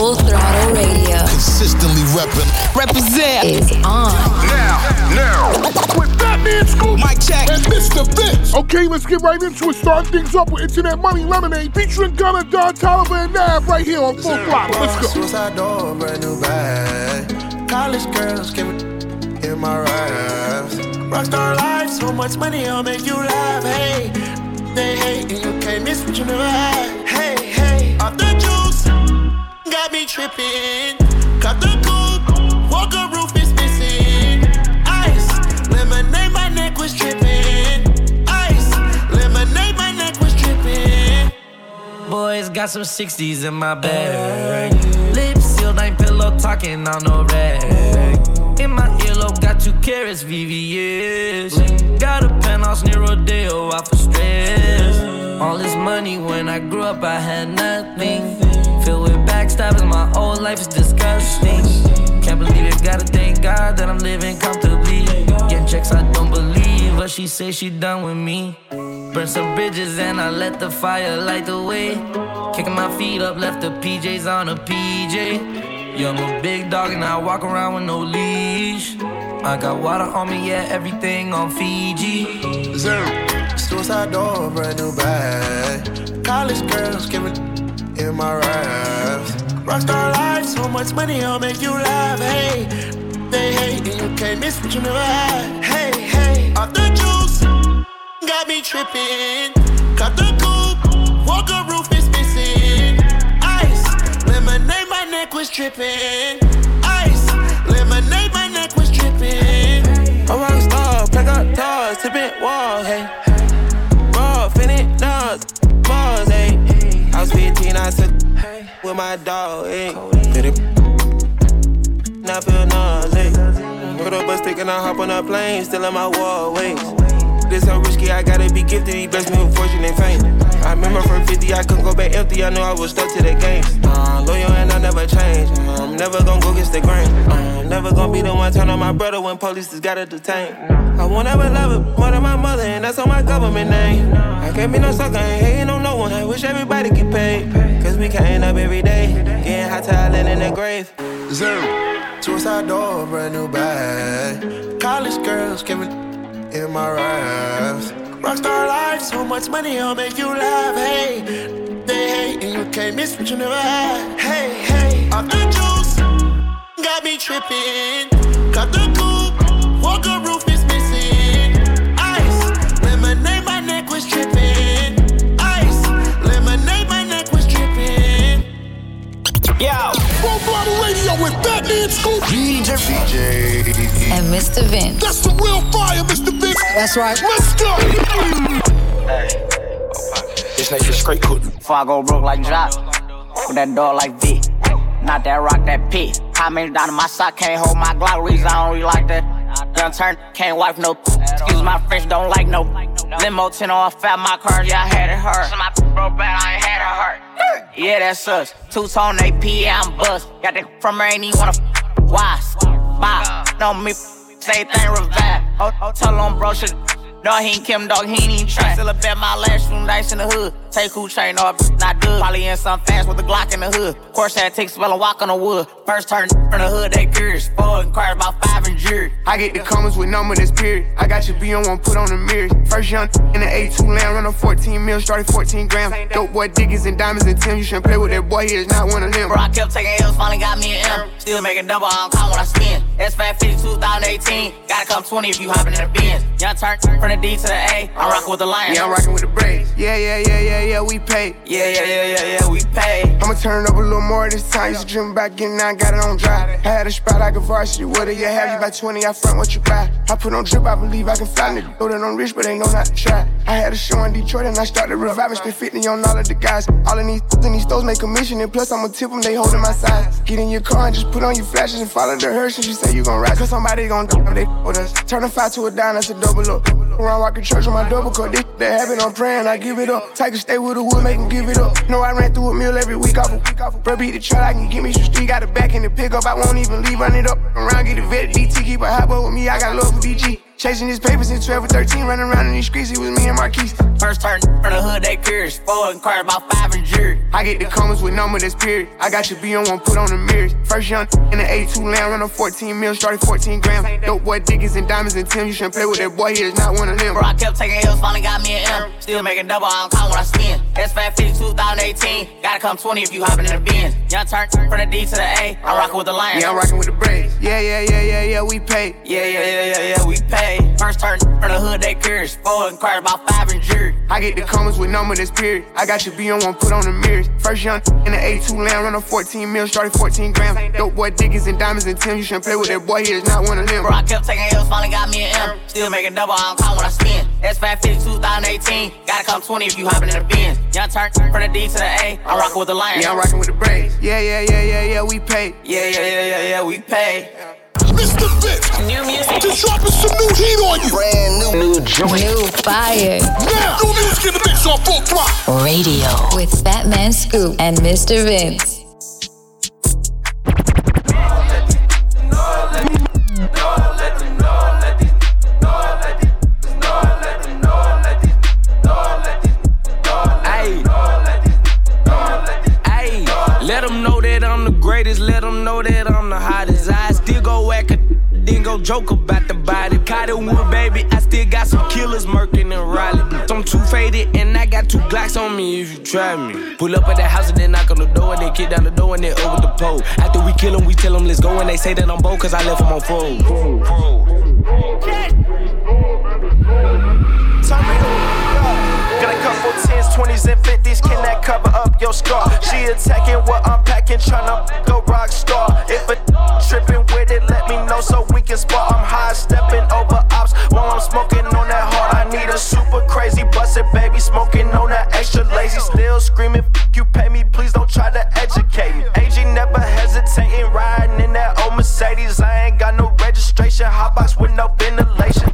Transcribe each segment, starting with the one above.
Full Throttle Radio. Consistently repping. Represent. Is on. Now. With Fatman Scoop. Mic check. And Mr. Vince. Okay, let's get right into it. Start things up with Internet Money Lemonade featuring Gunner, Don Talibah, and Nav right here on Full Throttle. Let's go. Suicide door, brand new bag. College girls give it in my raps. Rockstar life, so much money, I'll make you laugh. Hey, they hate and you can't miss what you never had. Hey, hey, off the juice, got me tripping. Cut the coupe, Walker roof is missing. Ice, lemonade, my neck was tripping. Ice, lemonade, my neck was tripping. Boys got some 60s in my bag. Lips sealed, ain't pillow talking on no rag. In my earlobe, got 2 carats, VVS. Got a penthouse near Rodeo, out for stress. All this money, when I grew up, I had nothing. Filled with backstabbing, my whole life is disgusting. Can't believe it, gotta thank God that I'm living comfortably. Getting checks, I don't believe, but she says she done with me. Burn some bridges and I let the fire light the way. Kicking my feet up, left the PJs on a PJ. Yeah, I'm a big dog and I walk around with no leash. I got water on me, yeah, everything on Fiji. Zero. Suicide door, brand new bag. College girls giving in my raps. Rockstar life, so much money, I'll make you laugh. Hey, they hate and you can't miss what you never had. Hey, hey, off the juice, got me tripping. Cut the coupe, Walker roof is missing. Ice, lemonade. My neck was trippin', ice, lemonade, my neck was trippin'. A rock star, pack up toys, tippin' walls, hey. Raw, finna nuts, balls, hey. I was 15, I said, with my dog, hey. Now feel nauseous, hey. Put up a stick and I hop on a plane, still in my wall, wings. This so risky, I gotta be gifted, he blessed me with fortune and fame. I remember from 50, I couldn't go back empty, I knew I was stuck to the games. Loyal and I never changed, I'm never gon' go against the grain. I'm never gon' be the one turn on my brother when police just gotta detain. I won't ever love it more than my mother, and that's on my government name. I can't be no sucker, ain't hating on no one, I wish everybody get paid. Cause we countin' up every day, getting hot tiling in the grave. Zero. Suicide door, brand new bag. College girls giving in my raps. Rockstar life, so much money, I'll make you laugh. Hey, they hate and you can't miss what you never had. Hey, hey, off the juice, got me tripping. Cut the coupe, Walker roof is missing. Ice, lemonade, my neck was tripping. Ice, lemonade, my neck was tripping. Yo, Full Throttle Radio with Fatman Scoop, DJ, and Mr. Vince. That's the real fire, Mr. Vince. That's right. Let's go. Hey. This nigga straight cook. Before I go broke like Jock, with that dog like V. Not that rock, that P. How many down in my sock? Can't hold my Glock. Reason I don't really like that. Gun turn, can't wipe no. Excuse my French, don't like no. Limo 10 on fat my car, yeah I had it hurt. So my broke back, I ain't had it hurt. Yeah, that's us. Two-tone AP, yeah, I'm bust. Got that from her, ain't even wanna wise. Bye, no me. Same thing revive. Hotel on bro shit. No, he ain't Kim dog, he ain't even try. Still up at my last room, dice in the hood. Take who chain off, not good. Probably in some fast with a Glock in the hood. Course that takes well and walk on the wood. First turn from the hood, they curious. Four and cars about 5 and jury. I get the comments with number that's period. I got your B on one, put on the mirrors. First young in the A2 land, run on 14 mil, started 14 grams. Dope boy diggers and diamonds and Tim. You shouldn't play with that boy, he is not one of them. Bro, I kept taking L's, finally got me an M. Still making double, I don't count what I spend. S550 2018, gotta come 20 if you hopping in the Benz. Young turn from the D to the A, I'm rocking with the Lions. Yeah, I'm rocking with the Braves. Yeah, we paid. Yeah, we paid. I'ma turn it up a little more this time. Used to dream about getting out, got it on dry. I had a spot like a varsity. What do you have? You buy 20, I front what you buy. I put on drip, I believe I can fly. Nigga, know that I'm rich, but they know not to try. I had a show in Detroit and I started reviving. Spent 50 on all of the guys. All of these in these stores make commission. And plus I'ma tip them, they holding my size. Get in your car and just put on your flashes and follow the hearse. And you say you gon' ride. Cause somebody gon' they with us. Turn a 5 to a dime, that's a double up. Around walking church with my double cut. This that happened, I'm praying, I give it up. Tiger stay with the wood, make him give it up. No, I ran through a meal every week off a week off. Bro, beat the truck, I can give me some street. Got it back in the pickup, I won't even leave, run it up. Around, get a vet, DT, keep a hot boy with me, I got love for DG. Chasing his papers since 12 or 13, running around in these streets, it was me and Marquise. First turn from the hood, they curious. Four and cars, about five and jury. I get the comments with number that's period. I got your B on one, put on the mirrors. First young in the 82 land, run on 14 mil, started 14 grams. Dope boy, Dickens and diamonds and Tim, you shouldn't play with that boy, he is not one of them. Bro, I kept taking L's, finally got me an M. Still making double, I don't count when I spin. That's 550, 2018. Gotta come 20 if you hopping in the Benz. Young turn from the D to the A. I'm rocking with the Lions. Yeah, I'm rocking with the Braves. Yeah, we pay. Yeah, we pay. First turn from the hood, they curious. Four and cars, about five and jury. I get the comments with number that's period. I got your B on one, put on the mirrors. First young in the 82 land, run on 14 mil, started 14 grams. Dope boy, Dickens and diamonds and Tim, you shouldn't play with that boy, he is not one of them. Bro, I kept taking L's, finally got me an M. Still making double, I don't count when I spin. That's 550, 2018. Gotta come 20 if you hopping in the Benz. Young turn from the D to the A. I'm rocking with the Lions. Yeah, I'm rocking with the Braves. Yeah, we pay. Yeah, we pay. Mr. Vince, new music. Just dropping some new heat on you. Brand new joint. New fire. Now, new music in the mix on 4 o'clock. Radio with Fatman Scoop and Mr. Vince. Let them know that I'm the hottest. I still go whack a, then go joke about the body. Caught it with baby, I still got some killers murking and Raleigh. I'm too faded and I got two Glocks on me if you try me. Pull up at the house and then knock on the door and then kick down the door and then over the pole. After we kill them, we tell them let's go and they say that I'm bold cause I left them on fold. Gonna come for 10s, 20s, and 50s. Can that cover up your scar? She attacking what I'm packing, tryna go rock star. If a trippin' with it, let me know so we can spar. I'm high stepping over ops while I'm smoking on that hard. I need a super crazy busted baby, smoking on that extra lazy. Still screaming, f you pay me, please don't try to educate me. AG never hesitating, riding in that old Mercedes. I ain't got no registration, hot box with no ventilation.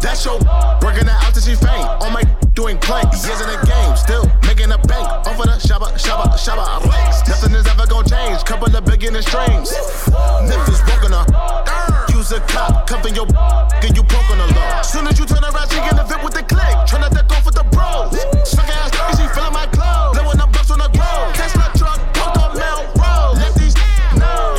That's your working that out till she faint. On my doing planks, years in the game, still making a bank. Over the shabba. Nothing is ever gonna change. Couple of beginning streams. Memphis broken up. Use a cop, cuffing your and you poke on the law. Soon as you turn around, she in the fit with the click. Tryna to go for the bros. Suck ass, she feeling my clothes. Blowing up bucks on the globe. Catch my truck, poked on Melrose. Let these know.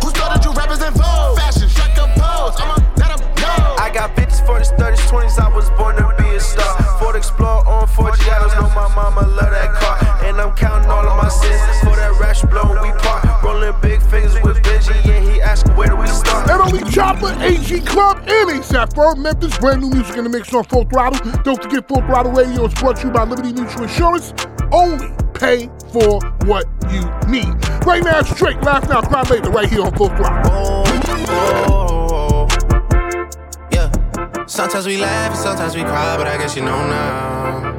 Who started you rappers in Vogue? Fashion, track up pose. I'm a let 'em go. I got 40s, 30s, 20s, I was born to be a star. Ford Explorer on 4G, I don't know my mama love that car. And I'm counting all of my sins for that rash blown, we part. Rolling big fingers with Benji, and he asking where do we start. And only Chopper, AG Club, and ASAP for Memphis. Brand new music in the mix on Full Throttle. Don't forget Full Throttle Radio is brought to you by Liberty Mutual Insurance. Only pay for what you need. Right now it's Drake, Laugh Now, Cry Later, right here on Full Throttle. Sometimes we laugh and sometimes we cry, but I guess you know now.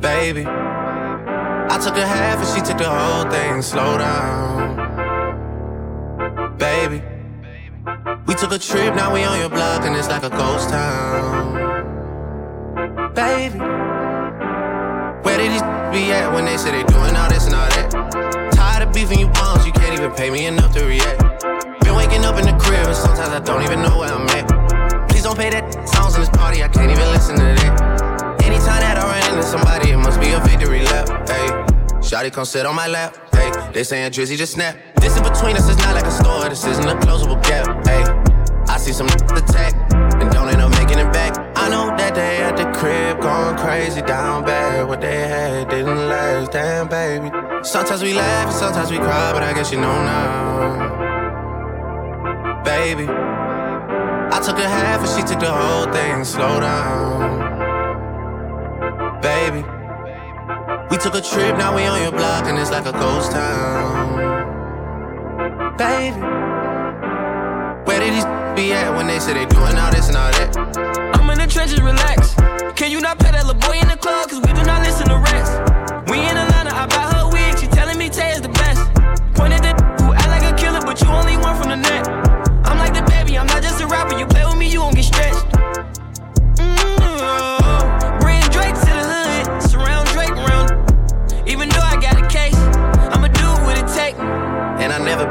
Baby, I took a half and she took the whole thing. Slow down, baby. We took a trip, now we on your block and it's like a ghost town. Baby, where did these be at when they say they doing all this and all that? Tired of beefing you bums, you can't even pay me enough to react. Been waking up in the crib and sometimes I don't even know where I'm at. Don't pay that songs in this party, I can't even listen to that. Anytime that I run into somebody, it must be a victory lap. Hey, shawty come sit on my lap. Hey, they saying Drizzy just snap. This in between us is not like a store, this isn't a closable gap. Hey, I see some attack and don't end up making it back. I know that they at the crib going crazy down bad. What they had didn't last, damn baby. Sometimes we laugh and sometimes we cry, but I guess you know now, baby. I took a half and she took the whole thing. Slow down, baby. We took a trip, now we on your block and it's like a ghost town, baby. Where did these be at when they say they doing all this and all that? I'm in the trenches, relax. Can you not pet that little boy in the club? Cause we do not listen to rats. We in Atlanta, I buy her wig. She telling me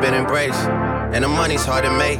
been embraced, and the money's hard to make.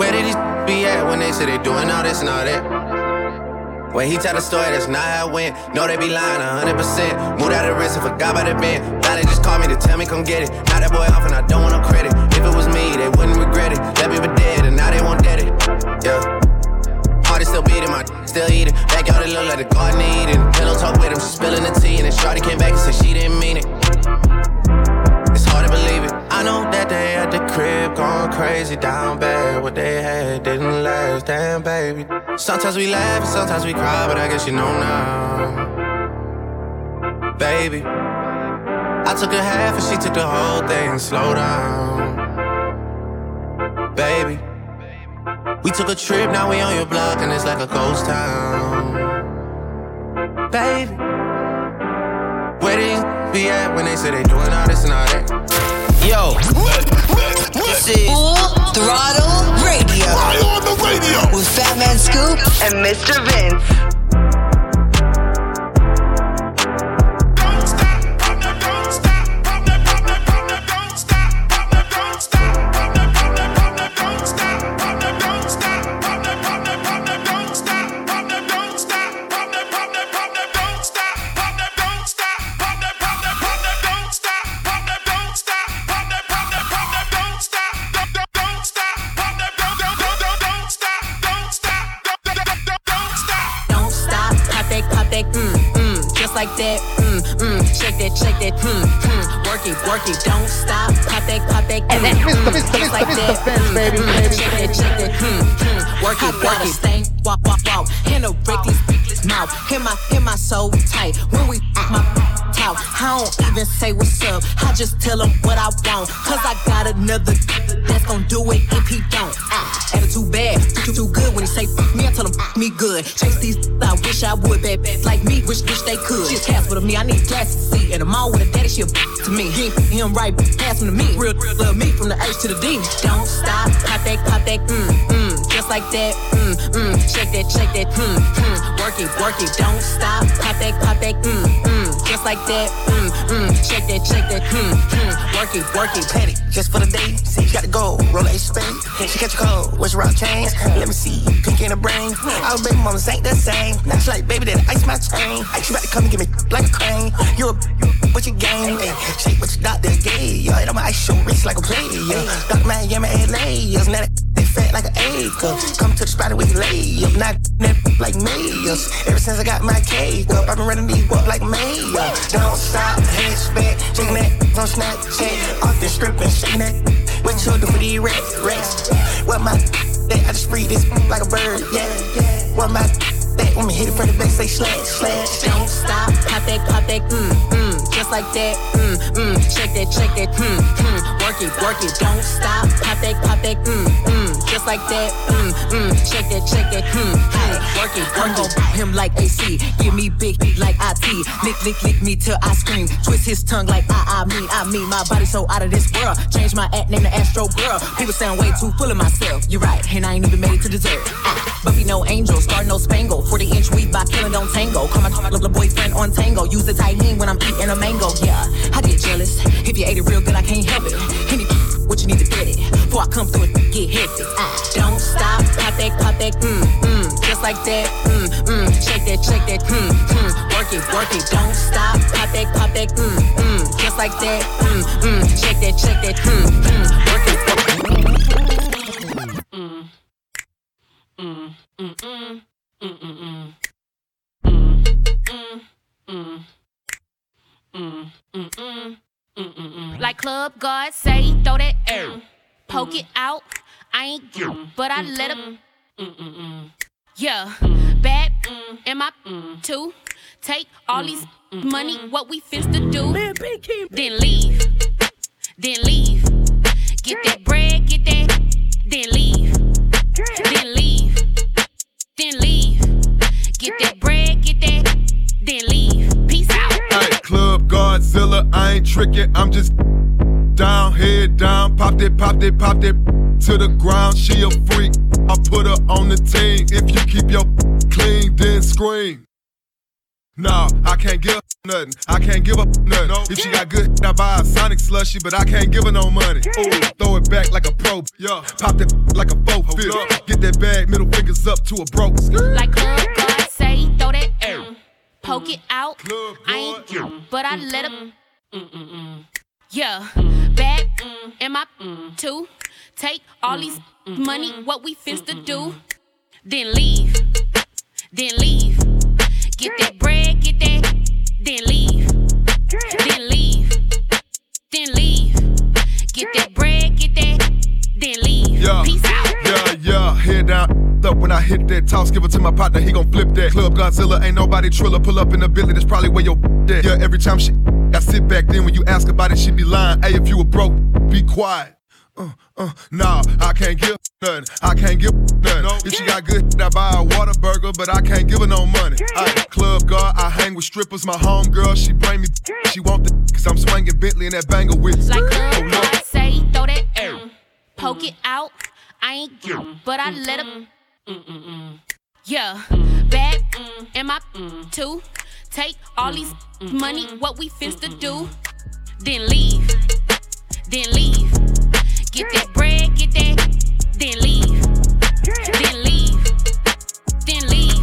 where did these be at when they say they doing all this and all that? When he tell the story, that's not how it went. No, they be lying 100%. Moved out of risk and forgot about the bend. Now they just call me to tell me come get it. Now that boy off and I don't want no credit. If it was me, they wouldn't regret it. Left me for dead and now they won't dead it. Yeah. Heart is still beating, my still eating. Backyard it look like the garden eating. Pillow talk with him, she spilling the tea. And then shorty came back and said she didn't mean it. It's hard to believe it. I know that they at the crib going crazy down bad. What they had didn't last, damn baby. Sometimes we laugh and sometimes we cry, but I guess you know now. Baby, I took a half and she took the whole thing, slow down. Baby, we took a trip, now we on your block and it's like a ghost town. Baby, where they be at when they say they doing all this and all that? Yo, this is Full Throttle Radio. Right on the radio with Fatman Scoop and Mr. Vince. Don't stop, partner, don't stop, partner, partner, partner, don't stop, partner, don't stop, partner, partner, partner, don't stop, partner, don't stop, partner, partner, partner, don't stop, partner, don't stop, partner, partner, partner, don't stop, partner, don't stop, partner, partner, partner, don't stop, partner, don't stop. Just like that, shake that, work it, don't stop, pop that, and then just like that, shake that, work it, got a stain, walk, in a reckless mouth, hear my soul tight, when we my talk, I don't even say what's up, I just tell him what I want, cause I got another that's gon' do it if he don't, attitude bad, too good, when he say fuck me, I tell him fuck me good, chase these, I wish I would, bad, like me, wish they could. She's tasked with me, I need glasses to see. In the mall with a daddy, she a to me. He him right, pass him to me. Real love me from the H to the D. Don't stop, pop that, just like that, shake that, work it, don't stop, pop that, just like that, shake that, work it, petty, just for the day. See, you got to go, roll a spade. She catch a cold, what's your rock chains? Let me see, pink in the brain. Our baby mamas ain't the same. Now she like, baby, that ice my chain. Ice, you about to come and give me like a crane. You a what you game? Shake what you got, that's gay. Yo, it on my ice, your wrist like a player. Doc Miami, LA, isn't that fat like an acre? Come to the spot where you lay up, not like mayors. Ever since I got my cake up, I've been running these up like mayor. Don't stop, hatchback, shaking that on Snapchat. Off the strip and shaking that. What you do for these rats? What my that? I just free this like a bird, yeah. What my that? When we hit it for the back, say slash. Don't stop, pop that, just like that, shake that, work it, don't stop, pop that, just like that, shake that, work it, on him like AC, give me big like IT, lick me till I scream, twist his tongue like I mean, my body so out of this world, change my act name to Astro Girl, people sound way too full of myself, you're right, and I ain't even made it to dessert, Buffy no angel, star no spangle, 40-inch weave by killing on tango, call my little boyfriend on tango, use the tight hand when I'm eating a mango, yeah, I get jealous, if you ate it real good, I can't help it, any what you need to get it, before I come through it, get hectic, don't stop, pop that, just like that, shake that, work it, don't stop, pop that, just like that, shake that, work it, Like club guards say, throw that poke it out. I ain't but I let him. Yeah, bad and my too. Take all these money, what we finna do. Then leave, get that bread, get that. then leave, then leave, then leave. Get that bread, get that, then leave. Peace out. I ain't Club Godzilla, I ain't tricking, I'm just down, head down, popped it, popped it, popped it to the ground. She a freak, I put her on the team. If you keep your clean, then scream. Nah, I can't give up nothing. I can't give up nothing. No. If she got good, I buy a Sonic slushie, but I can't give her no money. Ooh, throw it back like a pro. Yeah, pop that like a faux fist. Get that bag, middle fingers up to a broke. Like Club God say, throw that poke it out. Club I ain't, but I let him. Yeah, back in my two. Take all these money, what we finna do, then leave, then leave. Get that bread, get that, then leave, then leave, then leave. Get that bread, get that, then leave. Yeah. Peace out. Yeah, yeah, head down, up when I hit that toss. Give it to my partner, he gon' flip that. Club Godzilla, ain't nobody triller. Pull up in the Bentley, that's probably where your at. Yeah, every time she, I sit back then when you ask about it, she be lying. Hey, if you were broke, be quiet. Nah, I can't give nothing. I can't give nothing. No. If she got good, I buy a water burger, but I can't give her no money. I Club guard, I hang with strippers. My homegirl, she bring me. She want the cause I'm swinging Bentley in that banger with. Like Club guard say, throw that poke it out. I ain't but I let him. Yeah, back in my two. Take all these money, what we finna do, then leave, then leave. Get that bread, get that, then leave, then leave, then leave.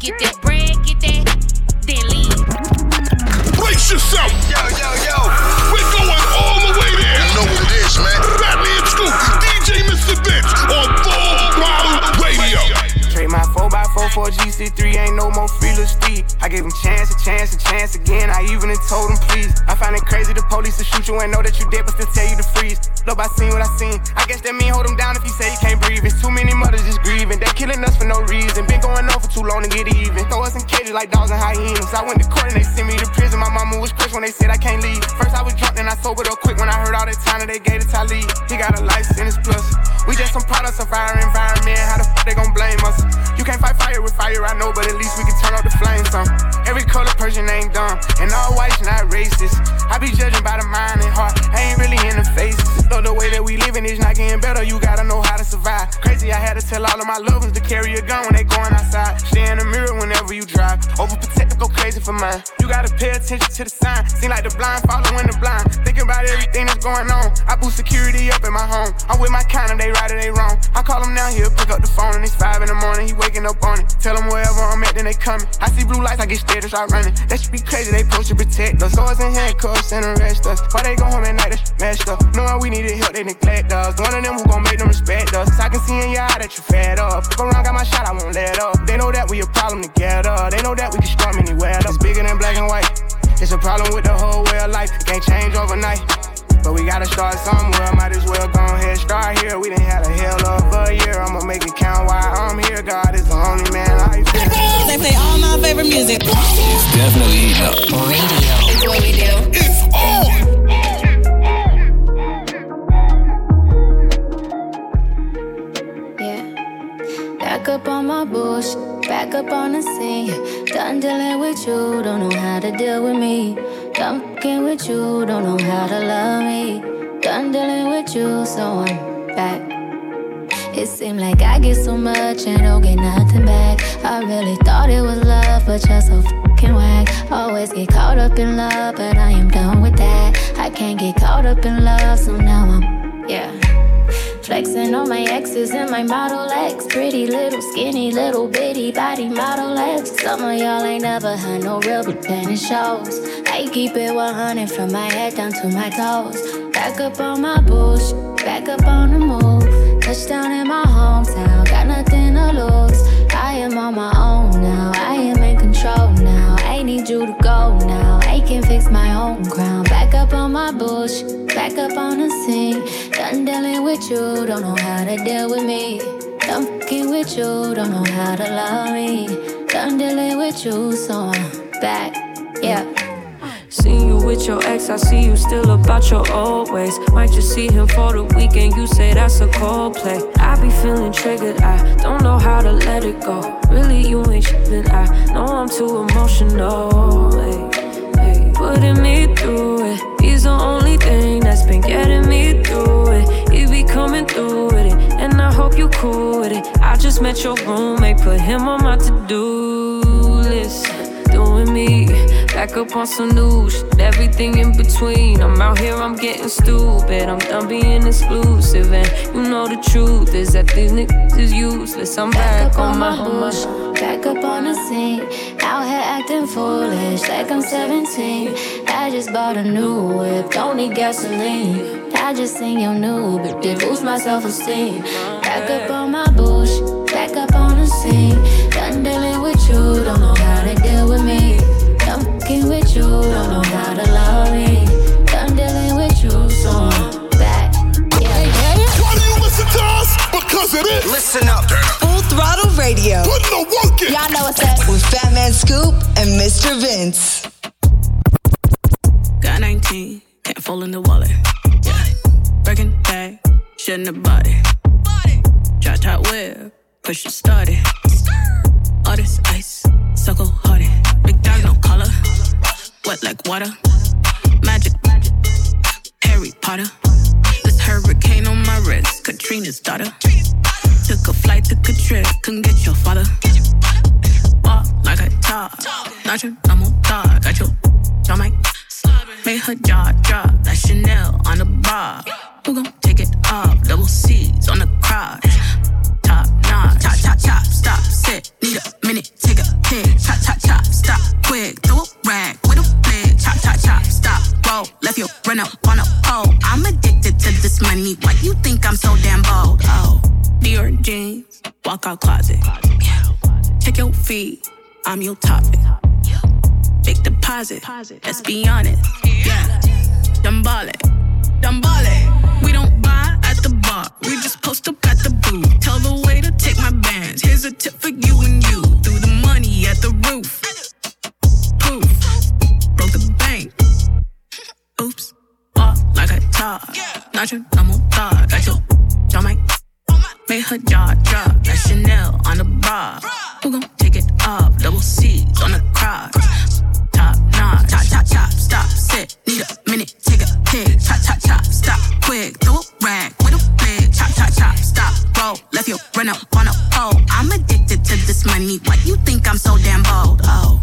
Get that bread, get that, then leave. Brace yourself! Yo, yo, yo! We're going all the way there! You know what it is, man. Fatman Scoop, DJ Mister Vince on Full Throttle Radio. Trade my 4x4 for a GC3, ain't no more free little street. I gave him chance, a chance, a chance again, I even told him please. I find it crazy the police to shoot you and know that you dead but still tell you to freeze. Look, I seen what I seen. I guess that mean hold him down if you say you can't breathe. It's too many mothers just grieving. They killing us for no reason. Been going on for too long to get even. Throw us in cages like dogs and hyenas. I went to court and they sent me to prison. My mama was crushed when they said I can't leave. First I was drunk, then I sobered up quick when I heard all that time that they gave to Talib. He got a life sentence plus. We just some products of our environment. How the fuck they gon' blame us? You can't fight fire with fire, I know, but at least we can turn off the flames some. Every color Persian ain't dumb, and all whites not racist. I be judging by the mind and heart, I ain't really in the faces. Though the way that we living is not getting better, you gotta know how to survive. Crazy, I had to tell all of my loved ones to carry a gun when they going outside. Stay in the mirror whenever you drive, overprotective, go crazy for mine. You gotta pay attention to the sign, seem like the blind following the blind. Thinking about everything that's going on, I boost security up in my home. I'm with my kind of, they right or they wrong. I call him now, he'll pick up the phone, and it's 5 a.m, he waking up on it. Tell him wherever I'm at, then they coming. I see blue lights, I get scared and start running. That should be crazy, they supposed to protect us. Swords and handcuffs and arrest us. Why they go home at night, that's messed up. Knowing we needed help, they neglect us. One of them who gon' make them respect us. I can see in your eye that you fed up. Fuck around, got my shot, I won't let up. They know that we a problem together. They know that we can storm anywhere. It's bigger than black and white. It's a problem with the whole way of life. It can't change overnight. But we gotta start somewhere, might as well go ahead, start here. We done had a hell of a year, I'ma make it count while I'm here. God is the only man I feel. They play all my favorite music. It's definitely up. Radio. It's what we do. It's on! Yeah. Back up on my bush, back up on the scene. Done dealing with you, don't know how to deal with me. Done fucking with you, don't know how to love me. Done dealing with you, so I'm back. It seemed like I get so much and don't get nothing back. I really thought it was love, but you're so fucking whack. Always get caught up in love, but I am done with that. I can't get caught up in love, so now I'm, yeah. Flexing on my exes and my model ex. Pretty little skinny little bitty body model ex. Some of y'all ain't never had no real but then it shows. I keep it 100 from my head down to my toes. Back up on my bullshit, back up on the move. Touchdown in my hometown, got nothing to lose. I am on my own now, I am in control now. I need you to go now, I can fix my own crown. Back up on my bullshit, back up on the scene. Done dealing with you, don't know how to deal with me. Done fucking with you, don't know how to love me. Done dealing with you, so I'm back, yeah. Seen you with your ex, I see you still about your old ways. Might just see him for the weekend, you say that's a cold play. I be feeling triggered, I don't know how to let it go. Really, you ain't shipping, I know I'm too emotional. Hey, putting me through it, he's the only thing that's been getting me through it. He be coming through with it, and I hope you cool with it. I just met your roommate, put him on my to-do list. Doing me, back up on some new shit, everything in between. I'm out here, I'm getting stupid, I'm done being exclusive. And you know the truth is that these niggas is useless. I'm back on my bush, back up on the scene. Out here acting foolish, like I'm 17. I just bought a new whip, don't need gasoline. I just seen your new, but they boost my self-esteem. Back up on my bush, back up on the scene. Done dealing with you, don't know how to deal with me. Done fucking with you, don't know how to love me. Done dealing with you, so I'm back. Yeah. Hey, why do you listen to us? Because it is. Listen up. Full Throttle Radio. Put the work in. Y'all know what's up. With Fatman Scoop and Mr. Vince. Got 19, can't fall in the wallet. Yeah. Birkin bag, shit in the body. Dry top whip, push it started. All this ice, so cold hearted. Big dog, no collar, wet like water. Magic, Harry Potter. This hurricane on my wrist, Katrina's daughter. Took a flight to Katrina, couldn't get your father. Walk like a dog, not your normal dog. Got your on my, made her jaw drop like Chanel on the bar. Who gon' take it off? Double C's on the crotch. Top notch, chop, chop, chop, stop, sit. Need a minute, take a pic. Chop, chop, chop, stop, quick. Throw a rag with a flick. Chop, chop, chop, stop, roll. Left your run up on a pole. I'm addicted to this money. Why you think I'm so damn bold? Oh, Dior jeans, walk out closet. Check your feet, I'm your topic. Big deposit, let's be honest. Yeah, Dumbale. We don't buy at the bar, we just post up at the booth. Tell the waiter take my bands, here's a tip for you and you. Threw the money at the roof, poof, broke the bank. Oops, walk like a dog, not your normal dog. Got your Jamaican, made her jaw drop. That Chanel on the bar, who gon' take it off? Double C's on the crotch. Top notch, chop, chop, chop, stop, sit. Need a minute, take a pic. Chop, chop, chop, stop, quick. Throw a rag with a flick. Chop, chop, chop, stop, roll. Left your run up on a pole. I'm addicted to this money. Why you think I'm so damn bold? Oh.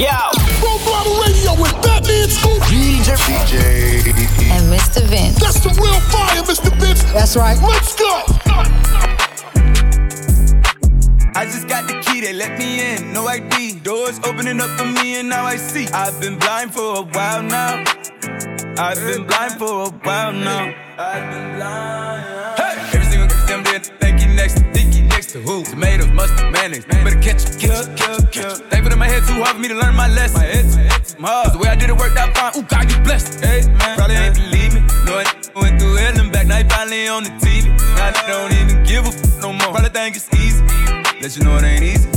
Yo. Full Throttle Radio with Fatman Scoop, DJ, and Mr. Vince. That's the real fire, Mr. Vince. That's right. Let's go. I just got the key, they let me in, no ID. Doors opening up for me and now I see. I've been blind for a while now. I've been blind for a while now. I've been blind. Hey! Every single damn day, thank you next to Dicky, next to who? Tomatoes, mustard, mayonnaise. Better catch, kill. Thankful that my head too hard for me to learn my lesson. My head's hard. 'Cause the way I did it worked out fine, ooh, God, you blessed. Hey, man, probably ain't believe me. No, I went through hell and back, now he finally on the TV. Now they don't even give a f*** no more. Probably think it's easy. Let you know it ain't easy.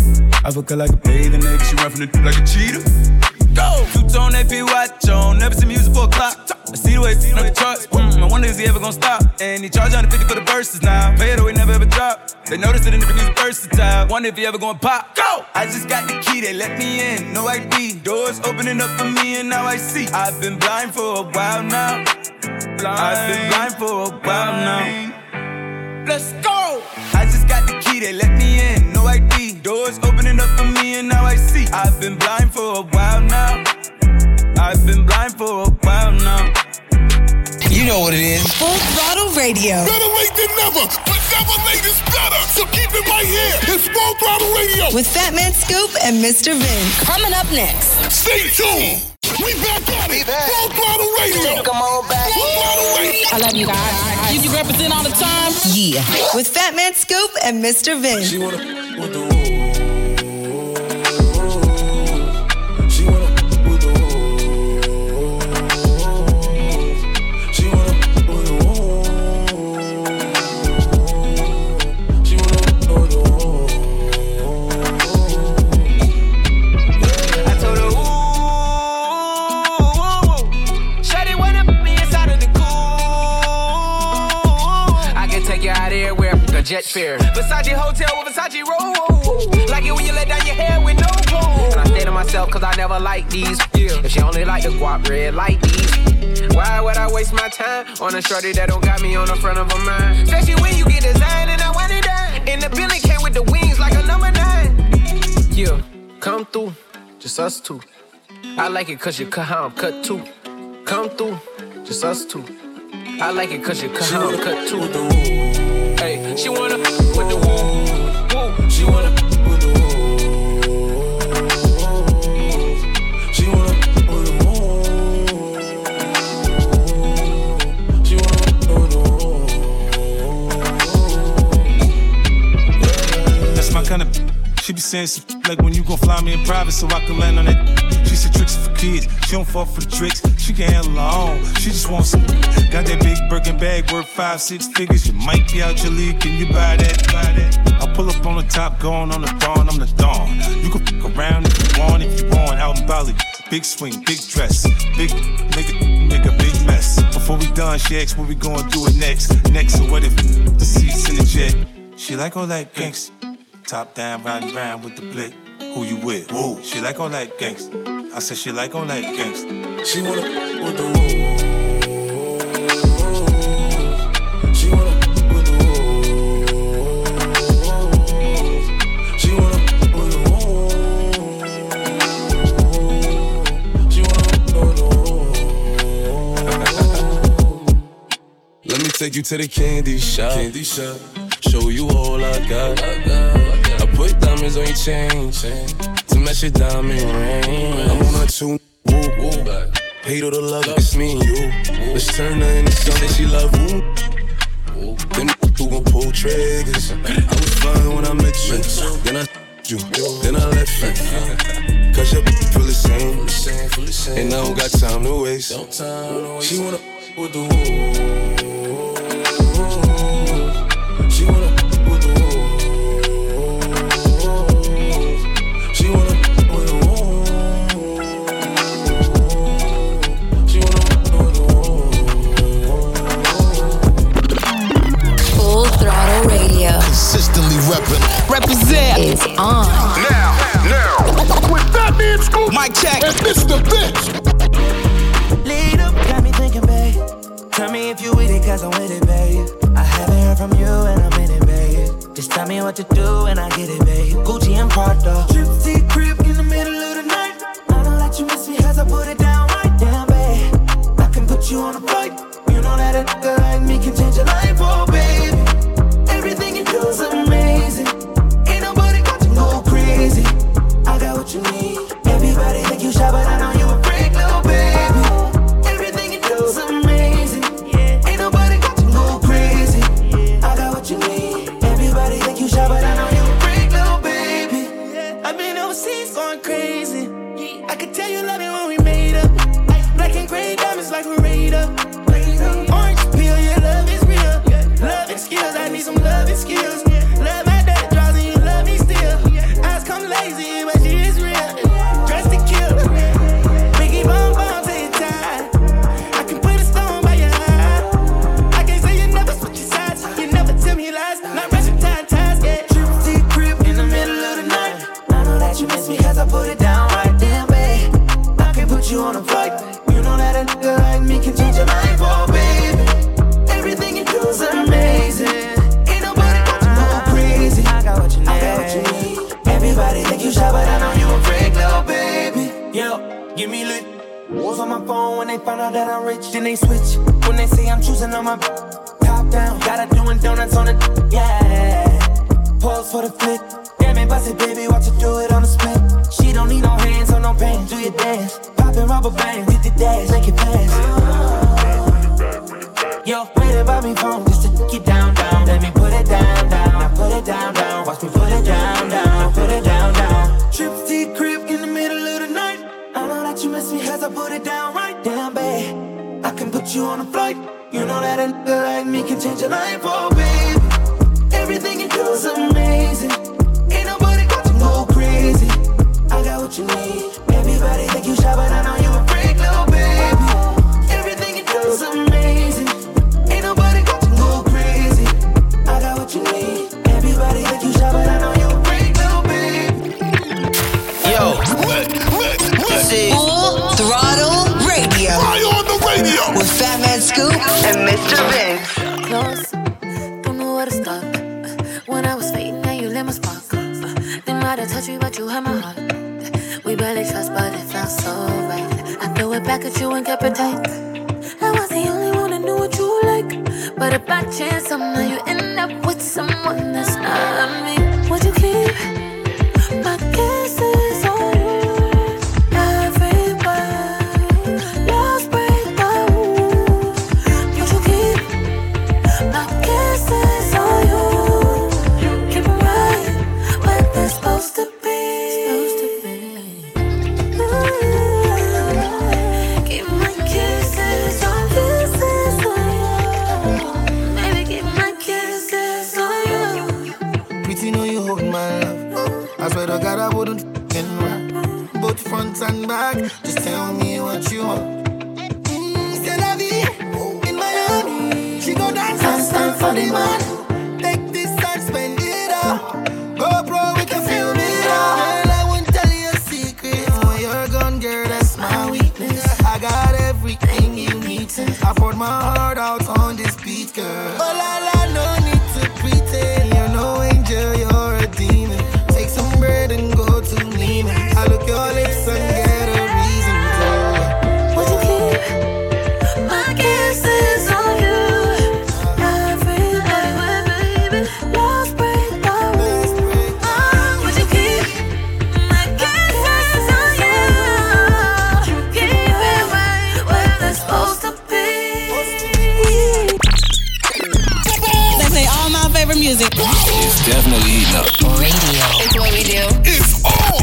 I fuck her like a bathing egg. She run from the like a cheetah. Go! Two-tone AP watch on. Never seen me use it for a clock. I see the way he's on the charts. I wonder is he ever gonna stop. And he charge 150 for the verses now. Pay it away, never ever drop. They notice it in the music versatile. Wonder if he ever gonna pop. Go! I just got the key, they let me in. No ID. Doors opening up for me and now I see. I've been blind for a while now. I've been blind for a while now. Let's go! I just got the key, they let me in. No ID. Doors opening up for me and now I see. I've been blind for a while now. I've been blind for a while now. You know what it is. Full Throttle Radio. Better late than never, but never late is better. So keep it right here. It's Full Throttle Radio. With Fatman Scoop and Mr. Vince. Coming up next. Stay tuned. We back at it. Full Throttle Radio. Come on back. Full Throttle Radio. I love you guys. You can represent all the time. Yeah. With Fatman Scoop and Mr. Vince. She wanna with the woo. I told her, ooh, jet fare. Versace hotel with Versace roll. Like it when you let down your hair with no roll. And I say to myself, cause I never like these. Yeah. If she only like the guap red like these. Why would I waste my time on a shorty that don't got me on the front of her mind? Especially when you get designed and I want it done. And the Bentley came with the wings like a number 9. Yeah, come through, just us two. I like it cause you cut how I'm cut too. Come through, just us two. I like it cause you cut how I'm cut too. Hey, she wanna with the woo. She wanna with the woo. She wanna with the woo. She wanna with the woo. That's my kind of. She be saying some like when you gon' fly me in private so I can land on it. She said tricks for kids, she don't fuck for the tricks. She can handle her own, she just wants some. Got that big Birkin bag worth 5-6 figures. You might be out your league, can you buy that? I pull up on the top, going on the dawn, I'm the dawn. You can fuck around if you want, out in Bali. Big swing, big dress, big nigga, make a big mess. Before we done, she asked what we gon' do it next. Next, so what if the seats in the jet? She like all that gangsta, top down, riding round with the blick. Who you with? Woo. She like all that gangsta. I said she like all that gangsta. She wanna with the woo. She wanna with the woo. She wanna with the woo. She wanna with the woo. Let me take you to the candy shop. Candy shop. Show you all I got. Put diamonds on your chain, to match your diamond ring. I'm on a two, woo, woo. Hate all the love, it's me and you. Let's turn her into something she love, woo. Them who gon' pull triggers. I was fine when I met you. Then I you, then I left you. Cause your feel the same. And I don't got time to waste. She wanna with the woo. She wanna with the woo. Consistently reppin'. Represent is on. Now. With that being Scoop. Mic check. And Mr. Vince. Lead up, got me thinking, babe. Tell me if you with it, cause I'm with it, babe. I haven't heard from you and I'm in it, babe. Just tell me what to do and I get it, babe. Gucci and Prado. Tripsy crib in the middle of the night. I don't let you miss me cause I put it down right down, babe. I can put you on a flight. You know that a nigga like me can change your life, oh, babe. It's amazing. Ain't nobody got to go crazy. I got what you need. Everybody think you shy, but I know you a freak, little baby. Everything you do is amazing. Ain't nobody got to go crazy. I got what you need. Everybody think you shy, but I know you a freak, little baby. I've been overseas going crazy. I could tell you love it when we made up. Black and gray diamonds like we're made up. Orange peel, your love is real. Love and skills, I need some love and skills. Find out that I'm rich, then they switch. When they say I'm choosing on my top down, got her doing donuts on the yeah. Pause for the flick. Damn it, bust it, baby, watch her do it on the split. She don't need no hands or no pain. Do your dance, poppin' rubber bands, hit the dash, make it fast. Oh. Yo, wait about me phone just to get down, down. Let me put it down, down. Now put it down, down. Watch me put it down, down. Put it down, down. Tripsy crib in the middle of the night. I know that you miss me as I put it down right down, babe. I can put you on a flight. You know that a nigga like me can change your life, oh, babe. Everything you do is amazing. Ain't nobody got to go crazy. I got what you need. Everybody think you shy, but I know you a freak, little baby. Everything you do is amazing. Ain't nobody got to go crazy. I got what you need. Scoop and Mr. Vince. Close, don't know where to stop. When I was fading, now you lit my spark. Didn't matter, touch me, but you had my heart. We barely trust, but it felt so right. I threw it back at you and kept it tight. I was the only one that knew what you like. But if by chance somehow you end up with someone that's not me, would you keep my kisses on you? Front and back, just tell me what you want. C'est la vie, in Miami. She go dance and stand for the man. Take this and spend it all. Go bro, we can film it all. Girl, I won't tell you a secret. When you're gone, girl, that's my weakness. I got everything you need. I poured my heart out on this beat, girl. Oh la la, no need to pretend. You're no angel, you're a demon. Take some bread and go to Neiman. I look your lips. It's definitely eating up. Radio. It's what we do. It's on.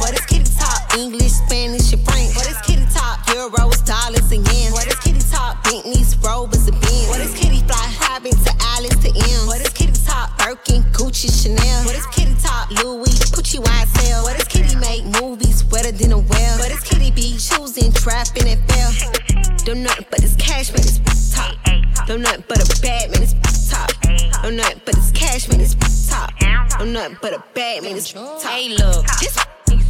What is kitty top? English, Spanish, and French. What is kitty top? Euros, dollars, and yen. What is kitty top? Bentleys, Rovers, and Benz. What is kitty fly? Hopping to Alice to M. What is kitty top? Birkin, Gucci, Chanel. What is kitty top? Louis, Gucci, YSL. What is kitty make? Movies wetter than a well. What is kitty be? Choosing, trapping, and fell. Don't nothing but this cash, man, it's top. Don't nothing but a bad man, it's top. I'm nothing but this cash, man, it's top. I'm nothing but a bag, man, it's top. Hey, look, this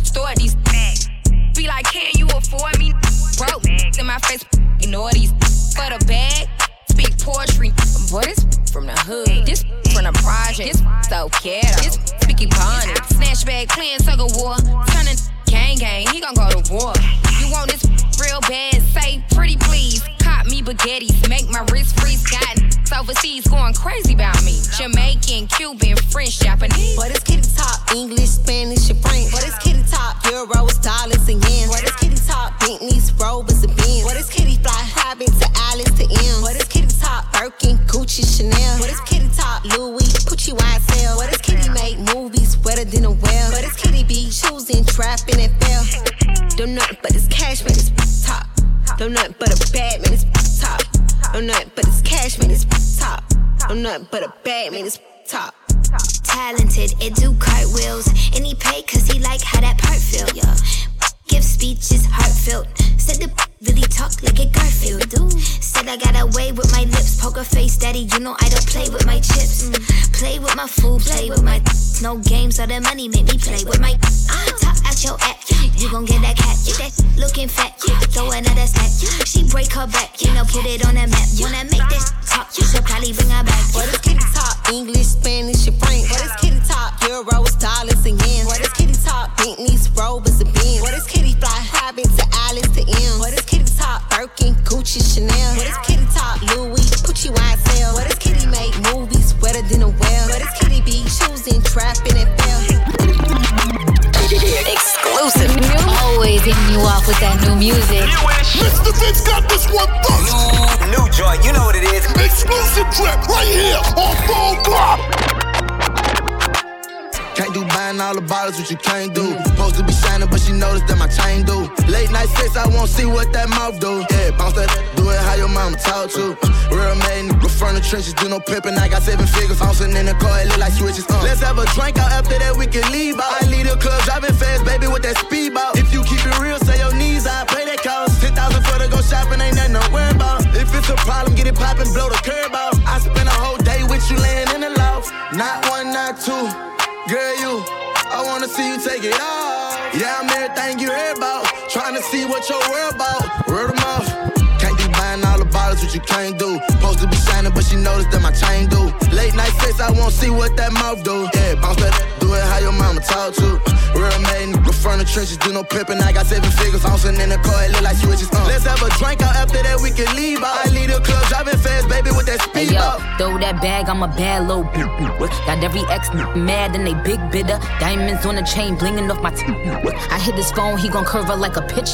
store these bags. Be like, can you afford me? Broke in my face, ignore these. For the bag, speak poetry. Boy, this from the hood. This from the project. This so ghetto. This speaky bonded. Snatch bag, clean, sucker war. Turning gang gang, he gon' go to war. You want this real bad, say pretty please. Cop me baguettes, make my wrist freeze. Got overseas going crazy about me. Jamaican, Cuban, French, Japanese. What is kitty top? English, Spanish, and French. What is kitty top? Euros, dollars, and yen. What is kitty top? Bentleys, Rovers, and Benz. What is kitty fly? Hopping to Alice to M. What is kitty top? Birkin, Gucci, Chanel. What is kitty top? Louis, Gucci, YSL. What is kitty make? Movies wetter than a well. What is kitty be? Choosing, trapping, and fell. Don't nothing but this cash, man, it's top. Don't nothing but a bad man, it's top. I'm nothing but this cash, man, it's top. I'm nothing but a bag, man, it's top. Talented, it do cartwheels. And he paid cause he like how that part feel, yeah. Give speeches heartfelt. Said the really talk like a Garfield, dude. Said I got away with my lips. Poker face, daddy, you know I don't play with my chips. Play with my food, play with my no games or the money make me play with my top out your app. You gon' get that cat, get that looking fat. Throw another stack, she break her back. You know, put it on the map. When I make this talk, you should probably bring her back. What is kitty top? English, Spanish, and French. What is kitty top? Euros, dollars, and yen. What is kitty top? Bentley's, Rovers, and Benz. What is kitty fly? Hopping to Alice to M. What is kitty top? Birkin, Gucci, Chanel. What is kitty top? Louis, Gucci, YSL. What is kitty make? Movies wetter than a well. What is kitty be? Choosing, trapping, and fell. Exclusive. Always hitting you off with that new music. Mr. Vince got this one first. New joint, you know what it is. Exclusive trip right here on Full Block. Can't do buying all the bottles, what you can't do. Supposed to be shining, but she noticed that my chain do. Late night sex, I won't see what that mouth do. Yeah, bounce that, do it how your mama talk to. Real man, nigga from the trenches, do no pimping. I got 7 figures, bouncing in the car, it look like switches. Let's have a drink out, after that we can leave out. I lead the club, driving fast, baby, with that speedboat. If you keep it real, say your knees, I pay that cost. 10,000 for to go shopping, ain't nothing to worry about. If it's a problem, get it poppin', blow the curb out. I spend a whole day with you, laying in the loft. Not one, not two, girl, you, I wanna see you take it off. Yeah, I'm everything you heard about, trying to see what your world about. Word 'em off. that's what you can't do. Supposed to be shining, but she noticed that my chain do. Late night sex, I won't see what that mouth do. Yeah, bounce that, do it how your mama talk to. Real man, nigga from the trenches, do no pimping. I got 7 figures, I'm sitting in the car, it look like switches. Let's have a drink out after that, we can leave out. I leave the club, driving fast, baby, with that speed up. Throw that bag, I'm a bad little bitch. Got every ex mad and they big bidder. Diamonds on the chain, blinging off my teeth. I hit this phone, he gon' curve her like a pitch.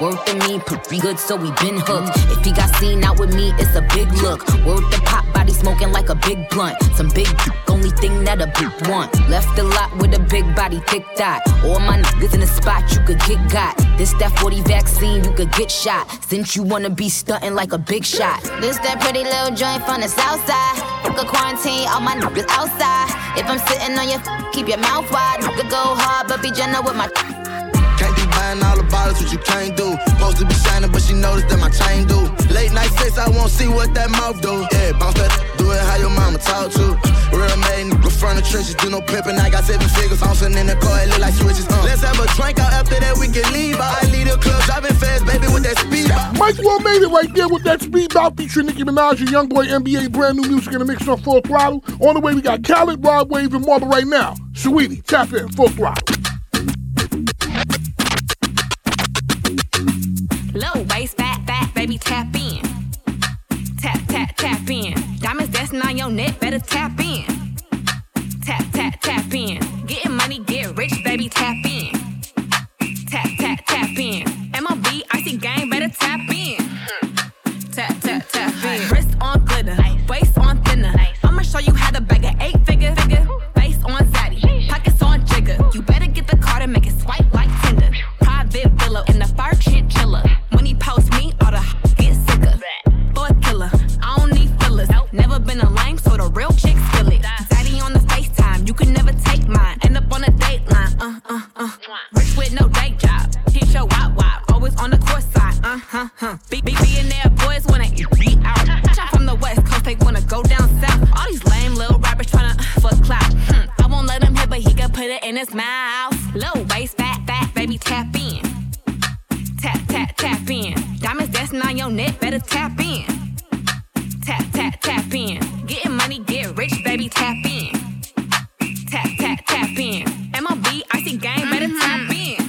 Worth to me, pretty good, so we been hooked. If he got seen out with me, it's a big look. Worth the pop, body smoking like a big blunt. Some big, only thing that a big want. Left the lot with a big body, thick thigh. All my niggas in the spot, you could get got. This that 40 vaccine, you could get shot. Since you wanna be stunting like a big shot. This that pretty little joint from the south side. Fuck a quarantine, all my niggas outside. If I'm sitting on your keep your mouth wide. Nigga go hard, but be gentle with my. Can't be buying all the bottles, what you can't do. Supposed to be shining, but she noticed that my chain do. Late night sex, I won't see what that mouth do. Yeah, bounce that, do it how your mama talk to. Real man, nigga from the trenches, do no pimping. I got 7 figures, I'm sitting in the car, it look like switches. Let's have a drink out after that, we can leave out. I leave the club, driving fast, baby, with that speed out. Mike Will made it right there with that speed out featuring Nicki Minaj and YoungBoy, NBA, brand new music in the mix on Full Throttle. On the way, we got Khaled, Rod Wave, and Marble right now. Sweetie, tap in, Full Throttle. Low waist, fat, baby, tap in. Tap in. Diamonds dancing on your neck, better tap in. Tap in. Getting money, get rich, baby, tap in. Tap in. MLB, icy game, better tap in. Tap in. Wrist on glitter, waist on thinner. I'ma show you how to bag an 8-figure. Face on zaddy, pockets on jigger. You better get the card and make it swipe like Tinder. Private villa in the far shit chiller. Money post me, all the get sicker. Thought killer, I don't need fillers. Never been a lame, so the real chicks feel it. Daddy on the FaceTime, you can never take mine. End up on a dateline, Rich with no day job, hit your wop, always on the court side, Being there, boys wanna eat out. Shot from the west coast, they wanna go down south. All these lame little rappers tryna fuck clout. I won't let him hit, but he can put it in his mouth. Low waist, fat, baby, tap in. Tap in. Diamonds dancing on your neck, better tap in. Tap in. Getting money, get rich, baby, tap in. Tap in. MLB, icy game, better tap in.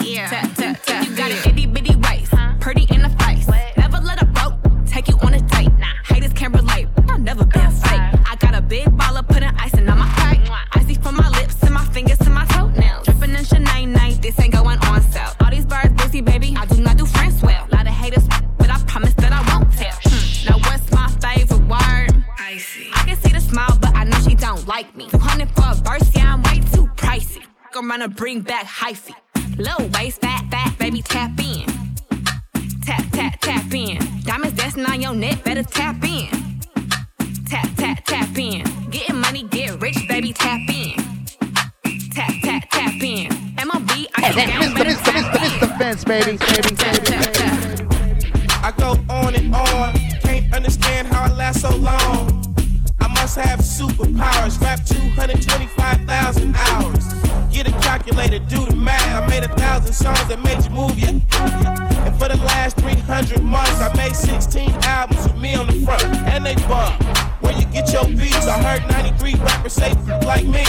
Yeah. Tap you got an itty bitty waist, pretty in the face. Never let a broke take you on a date. Haters can't relate, I've never been fake. I got a big baller, putting icing on my cake. Icy from my lips to my fingers to my toenails. Dripping in Chanel, this ain't going on sale. All these birds busy, baby, I do not do friends well. Lot of haters, but I promise that I won't tell. Now what's my favorite word? Icy. I can see the smile, but I know she don't like me. 200 for a verse, yeah, I'm way too pricey. Come around and bring back hyphy. Low waist, fat, baby, tap in. Tap in. Diamonds dancing on your neck, better tap in. Tap in. Getting money, get rich, baby, tap in. Tap in. MLB, I can't get Mr. Vince, baby. I go on and on. Can't understand how I last so long. I must have superpowers. Rap 225,000 hours. Get a calculator, do the math. I made 1,000 songs that made you move ya. And for the last 300 months, I made 16 albums with me on the front. And they bump. Where you get your beats, I heard 93 rappers say like me.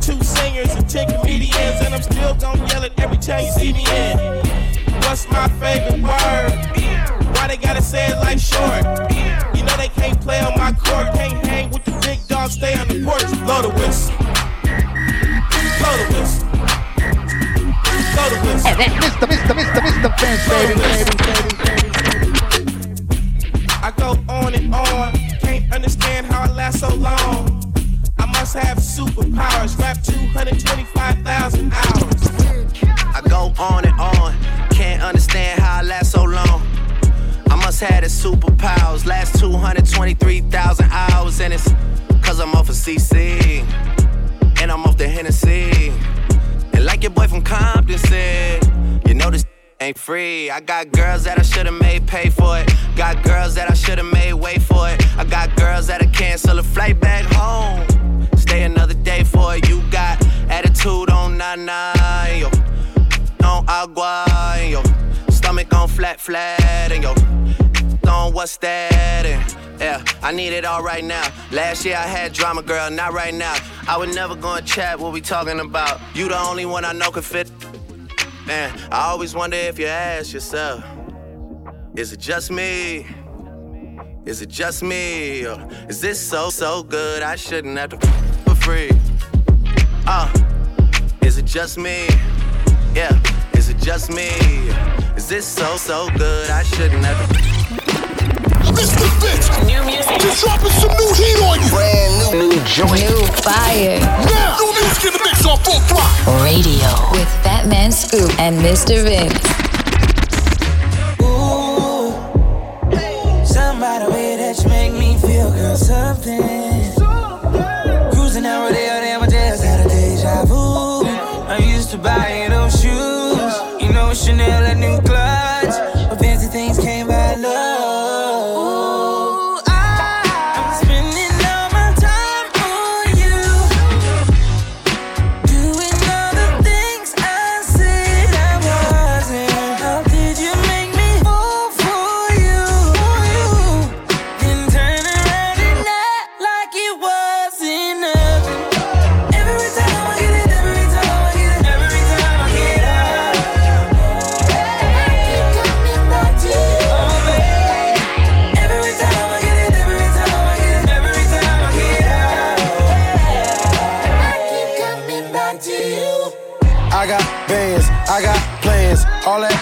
2 singers and 10 comedians, and I'm still gonna yell at every time you see me in. What's my favorite word? Why they gotta say it like short? You know they can't play on my court. Can't hang with the big dogs, stay on the porch. Blow the whistle. Blow the whistle. Blow the whistle. And then Mr. Vince, baby. I go on and on. Can't understand how I last so long. I must have superpowers. Rap 225,000 hours. I go on and on. Can't understand how I last so long. I must have the superpowers. Last 223,000 hours. And it's cause I'm off of CC. And I'm off the Hennessy. And like your boy from Compton said, you know this ain't free. I got girls that I should've made pay for it. Got girls that I should've made wait for it. I got girls that'll cancel a flight back home. Stay another day for it. You got attitude on 9-9, yo. On agua, yo. Stomach on flat, and yo. On on what's that? And yeah, I need it all right now. Last year I had drama, girl, not right now. I would never go and chat, what we talking about? You the only one I know could fit. Man, I always wonder if you ask yourself, is it just me? Is it just me? Or is this so good I shouldn't have to for free? Is it just me? Yeah, is it just me? Is this so good I shouldn't have to. Mr. Vince! New music. Just dropping some new heat on you. Brand new joint. New fire. Now, new music in the mix on full throttle. Radio with Fatman Scoop and Mr. Vince. Something. Cruising out Rodeo, damn, I just had a deja vu. I'm used to buying those shoes. You know, Chanel, a new clutch. But fancy things came by love. Ooh, I'm spending all my time on you. Doing all the things I said I wasn't. How did you make me fall for you? Then turn around. Like it wasn't nothing. Every time I get it, every time I get it, every time I get out. I keep coming back to you, oh baby. Every time I get it, every time I get it, every time I get out. I keep coming back to you. I got bands, I got plans, all that.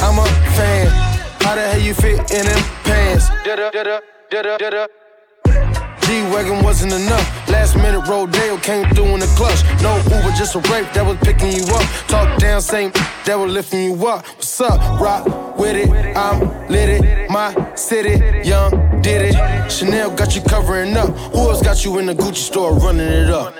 I'm a fan. How the hell you fit in them pants? Da-da, da-da, da-da, da-da. G-Wagon wasn't enough. Last minute Rodeo came through in the clutch. No Uber, just a rape that was picking you up. Talk down, same that was lifting you up. What's up? Rock with it, I'm lit it. My city, Young did it. Chanel got you covering up. Who else got you in the Gucci store running it up?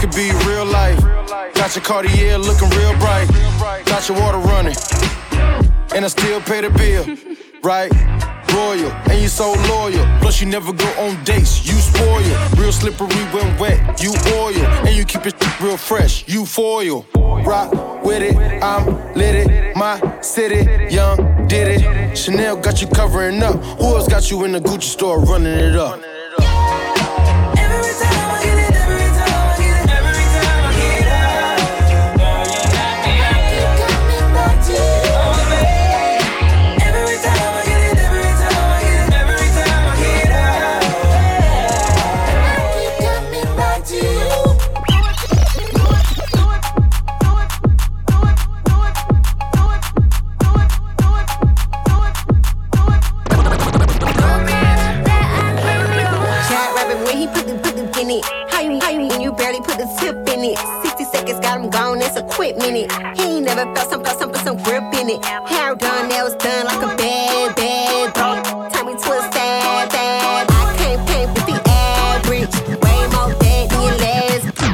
Could be real life. Got your Cartier looking real bright. Got your water running, and I still pay the bill, right? Royal, and you so loyal. Plus you never go on dates, you spoil. Real slippery when wet, you oil, and you keep it real fresh, you foil. Rock with it, I'm lit it. My city, Young did it. Chanel got you covering up. Who else got you in the Gucci store running it up? Minute. He ain't never felt some grip in it. Hair done, nails done like a bad bro. Time we twist bad. I can't pay with the average. Way more dead than your last. I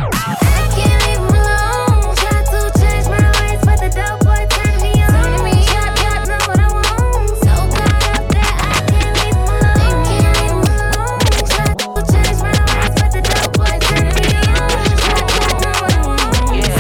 can't leave him alone. Try to change my ways, but the dope boy turned me on. Turn me up, God know what I want. So caught up that I can't leave him alone. Try to change my ways, but the dope boy turned me on. God know what I want. Yeah.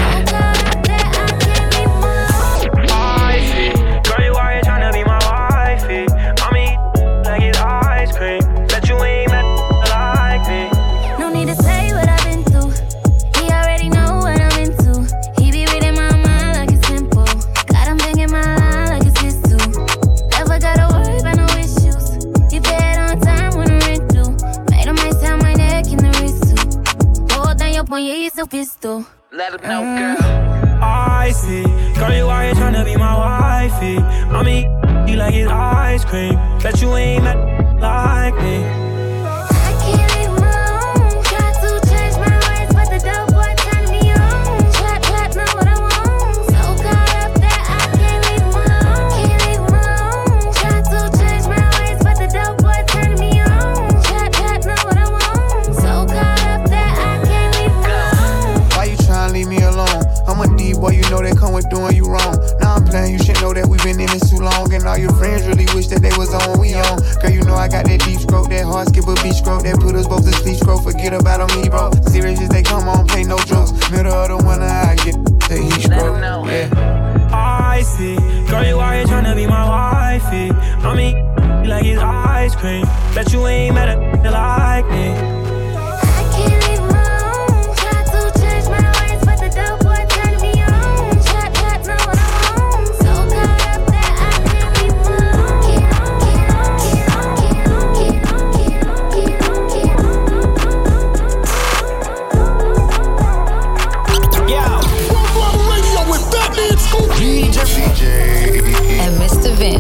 Let him know, girl. I see. Girl, you out here tryna be my wifey. I'm eating you like it's ice cream. Bet you ain't mad like me. Boy, you know they come with doing you wrong. forget about him, he broke. Serious as they come on, play no jokes. Middle of the winter, I get the heat stroke. Yeah. I see, girl, you out here tryna be my wifey. I mean, like it's ice cream. Bet you ain't met a like me.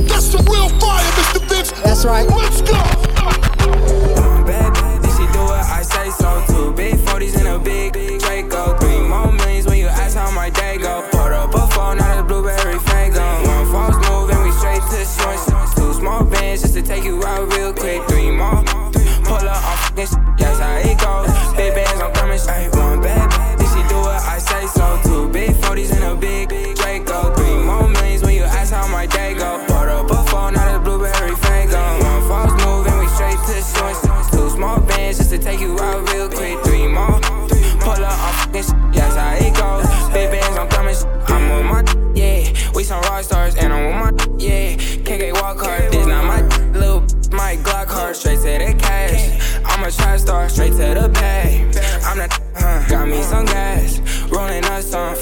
That's the real fire, Mr. Vince. That's right. Let's go. Bad, bad, did she do it? I say so too. Big 40s in a big, big Draco. 3 more millions when you ask how my day go. Put up a phone, not a blueberry fango. One false move and we straight to the shorts. 2 small bands just to take you out real quick. 3 more. Pull up on fucking shit. That's how it goes. Big bands on coming straight. One bad, bad, did she do it? I say so too. Big 40s in a big, big Draco. 3 more millions when you ask how my day go. Just to take you out real quick. 3 more. Pull up on fucking shit. That's how it goes. Big bands, I'm coming. I'm with my yeah. We some rock stars and I'm with my yeah. KK walk hard. This not my little my Glock hard. Straight to the cash. I'm a trap star. Straight to the pay. I'm not got me some gas. Rolling up some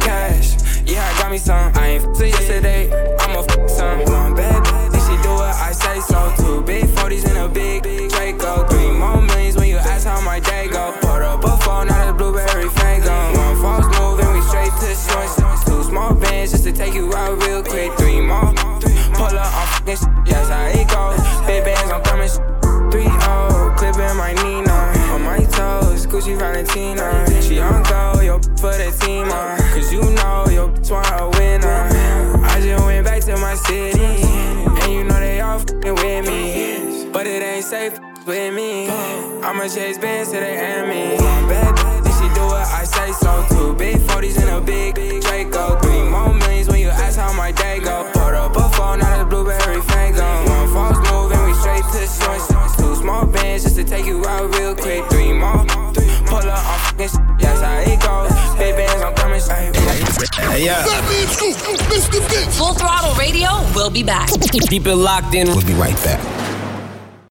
cash. Yeah, I got me some. I ain't f***ed yesterday. I'ma f*** some. One bad bitch. Did she do it? I say so too. Big 40s in a big, big. Go 3 more millions when you ask how my day go. Put up a phone, not a blueberry fango. One false move and we straight to the shorts. 2 small bands just to take you out real quick. 3 more. Pull up on fucking shit. That's how it goes. Big bands on coming shit. 3-0, clipping my Nina. On my toes, Gucci Valentina. She on go, yo for the team, cause you know yo want a winner. I just went back to my city, and you know they all fucking with me, but it ain't safe. With me, I'ma chase bands till they end me. Bad, bad, did she do it? I say so too. Big 40s in a big, big Draco. 3 more millions when you ask how my day go. Put up a phone, not a blueberry fango. One false move and we straight to the shorts. 2 small bands just to take you out real quick. 3 more. Pull up on fucking shit. That's how it goes. Big bands, I'm coming straight. Hey, yeah. Fatman Scoop, Mr. Vince. Full Throttle Radio, we'll be back. Keep it locked in. We'll be right back.